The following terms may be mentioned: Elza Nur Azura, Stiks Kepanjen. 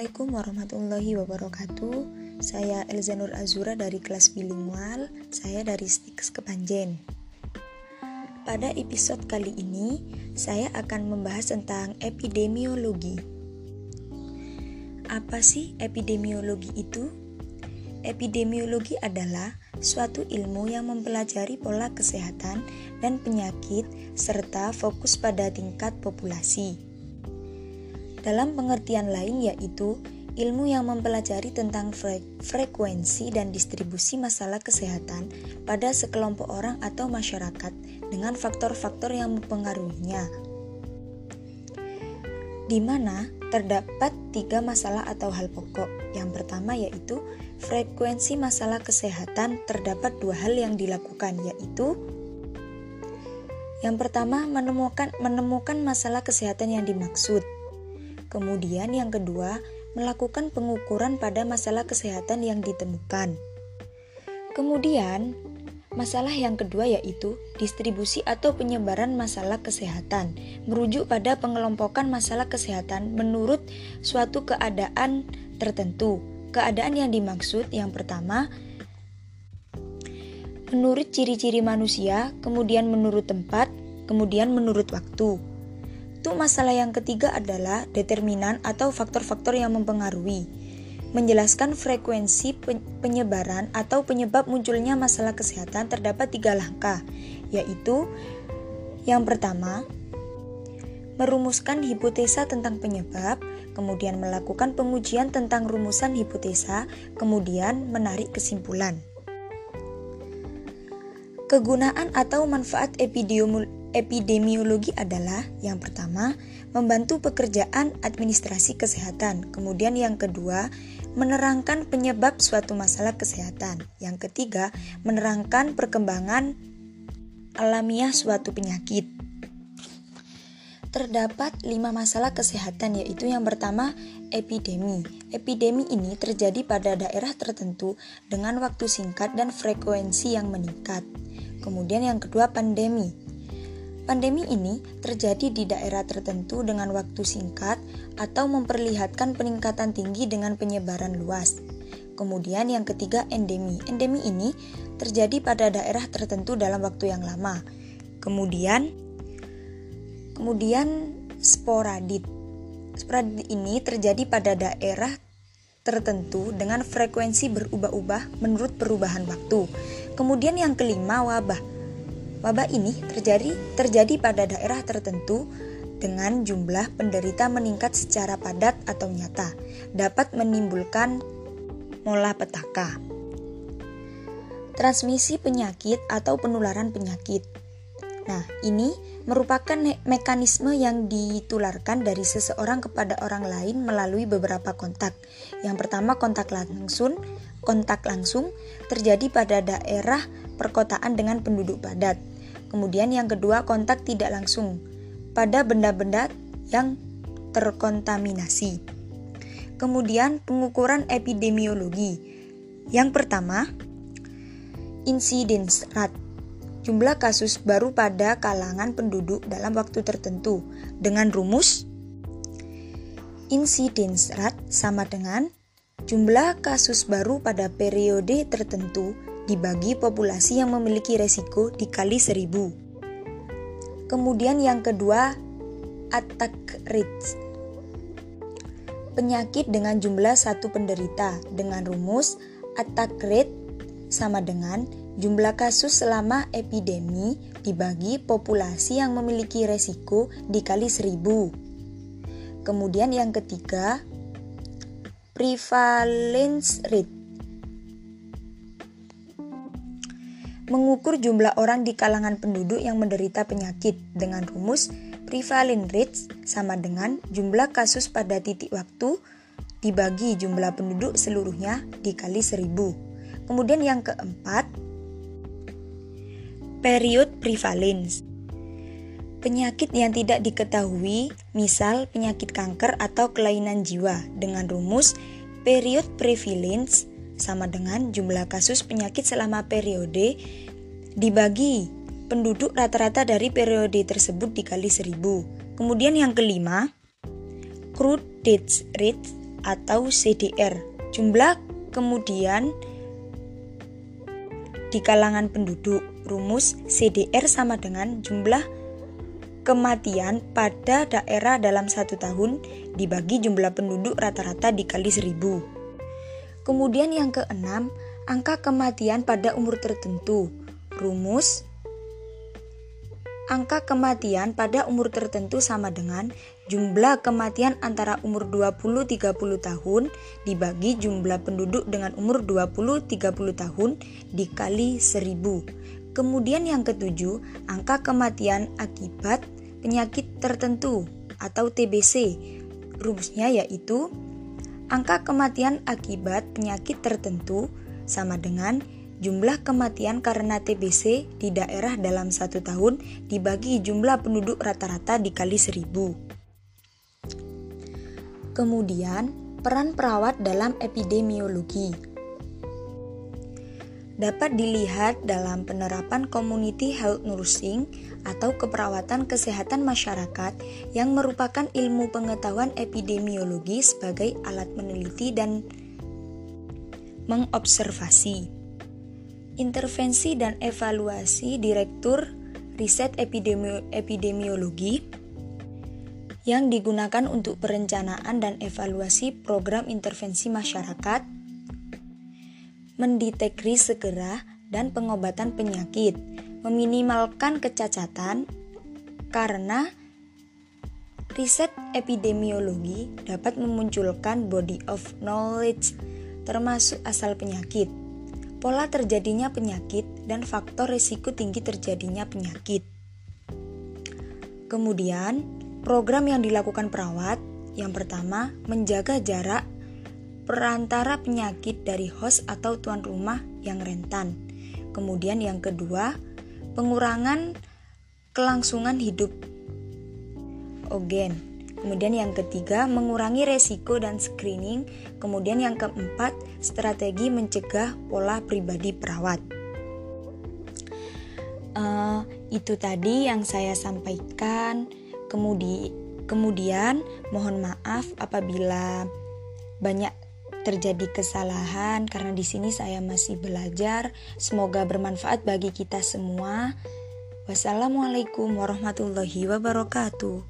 Assalamualaikum warahmatullahi wabarakatuh. Saya Elza Nur Azura dari kelas bilingual. Saya dari Stiks Kepanjen. Pada episode kali ini, saya akan membahas tentang epidemiologi. Apa sih epidemiologi itu? Epidemiologi adalah suatu ilmu yang mempelajari pola kesehatan dan penyakit serta fokus pada tingkat populasi. Dalam pengertian lain yaitu ilmu yang mempelajari tentang frekuensi dan distribusi masalah kesehatan pada sekelompok orang atau masyarakat dengan faktor-faktor yang mempengaruhinya. Di mana terdapat 3 masalah atau hal pokok. Yang pertama yaitu frekuensi masalah kesehatan, terdapat 2 hal yang dilakukan yaitu yang pertama menemukan masalah kesehatan yang dimaksud. Kemudian yang kedua, melakukan pengukuran pada masalah kesehatan yang ditemukan. Kemudian, masalah yang kedua yaitu distribusi atau penyebaran masalah kesehatan, merujuk pada pengelompokan masalah kesehatan menurut suatu keadaan tertentu. Keadaan yang dimaksud yang pertama, menurut ciri-ciri manusia, kemudian menurut tempat, kemudian menurut waktu. Itu masalah yang ketiga adalah determinan atau faktor-faktor yang mempengaruhi, menjelaskan frekuensi penyebaran atau penyebab munculnya masalah kesehatan. Terdapat 3 langkah, yaitu yang pertama, merumuskan hipotesa tentang penyebab, kemudian melakukan pengujian tentang rumusan hipotesa, kemudian menarik kesimpulan. Kegunaan atau manfaat epidemiologi adalah yang pertama, membantu pekerjaan administrasi kesehatan. Kemudian yang kedua, menerangkan penyebab suatu masalah kesehatan. Yang ketiga, menerangkan perkembangan alamiah suatu penyakit. Terdapat 5 masalah kesehatan, yaitu yang pertama, epidemi. Epidemi ini terjadi pada daerah tertentu dengan waktu singkat dan frekuensi yang meningkat. Kemudian yang kedua, pandemi. Pandemi ini terjadi di daerah tertentu dengan waktu singkat atau memperlihatkan peningkatan tinggi dengan penyebaran luas. Kemudian yang ketiga, endemi. Endemi ini terjadi pada daerah tertentu dalam waktu yang lama. Kemudian sporadit. Sporadit ini terjadi pada daerah tertentu dengan frekuensi berubah-ubah menurut perubahan waktu. Kemudian yang kelima, wabah. Wabah ini terjadi pada daerah tertentu dengan jumlah penderita meningkat secara padat atau nyata, dapat menimbulkan malapetaka. Transmisi penyakit atau penularan penyakit. Nah, ini merupakan mekanisme yang ditularkan dari seseorang kepada orang lain melalui beberapa kontak. Yang pertama, kontak langsung terjadi pada daerah perkotaan dengan penduduk padat. Kemudian yang kedua, kontak tidak langsung pada benda-benda yang terkontaminasi. Kemudian pengukuran epidemiologi. Yang pertama, incidence rate, jumlah kasus baru pada kalangan penduduk dalam waktu tertentu dengan rumus incidence rate sama dengan jumlah kasus baru pada periode tertentu dibagi populasi yang memiliki resiko dikali 1000. Kemudian yang kedua, attack rate, penyakit dengan jumlah 1 penderita dengan rumus attack rate sama dengan jumlah kasus selama epidemi dibagi populasi yang memiliki resiko dikali 1000. Kemudian yang ketiga, prevalence rate, mengukur jumlah orang di kalangan penduduk yang menderita penyakit dengan rumus prevalence rate sama dengan jumlah kasus pada titik waktu dibagi jumlah penduduk seluruhnya dikali 1000. Kemudian yang keempat, period prevalence, penyakit yang tidak diketahui, misal penyakit kanker atau kelainan jiwa dengan rumus period prevalence sama dengan jumlah kasus penyakit selama periode dibagi penduduk rata-rata dari periode tersebut dikali 1000. Kemudian yang kelima, crude death rate atau CDR. Jumlah kemudian di kalangan penduduk. Rumus CDR sama dengan jumlah kematian pada daerah dalam satu tahun dibagi jumlah penduduk rata-rata dikali 1000. Kemudian yang keenam, angka kematian pada umur tertentu. Rumus angka kematian pada umur tertentu sama dengan jumlah kematian antara umur 20-30 tahun dibagi jumlah penduduk dengan umur 20-30 tahun dikali 1000. Kemudian yang ketujuh, angka kematian akibat penyakit tertentu atau TBC. Rumusnya yaitu angka kematian akibat penyakit tertentu sama dengan jumlah kematian karena TBC di daerah dalam satu tahun dibagi jumlah penduduk rata-rata dikali 1000. Kemudian, peran perawat dalam epidemiologi dapat dilihat dalam penerapan community health nursing atau keperawatan kesehatan masyarakat yang merupakan ilmu pengetahuan epidemiologi sebagai alat meneliti dan mengobservasi. Intervensi dan evaluasi Direktur Riset Epidemiologi yang digunakan untuk perencanaan dan evaluasi program intervensi masyarakat, mendeteksi segera dan pengobatan penyakit, meminimalkan kecacatan. Karena riset epidemiologi dapat memunculkan body of knowledge termasuk asal penyakit, pola terjadinya penyakit, dan faktor risiko tinggi terjadinya penyakit. Kemudian, program yang dilakukan perawat, yang pertama, menjaga jarak perantara penyakit dari host atau tuan rumah yang rentan. Kemudian yang kedua, pengurangan kelangsungan hidup ogen. Kemudian yang ketiga, mengurangi resiko dan screening. Kemudian yang keempat, strategi mencegah pola pribadi perawat. Itu tadi yang saya sampaikan. Kemudian mohon maaf apabila banyak terjadi kesalahan karena di sini saya masih belajar. Semoga bermanfaat bagi kita semua. Wassalamualaikum warahmatullahi wabarakatuh.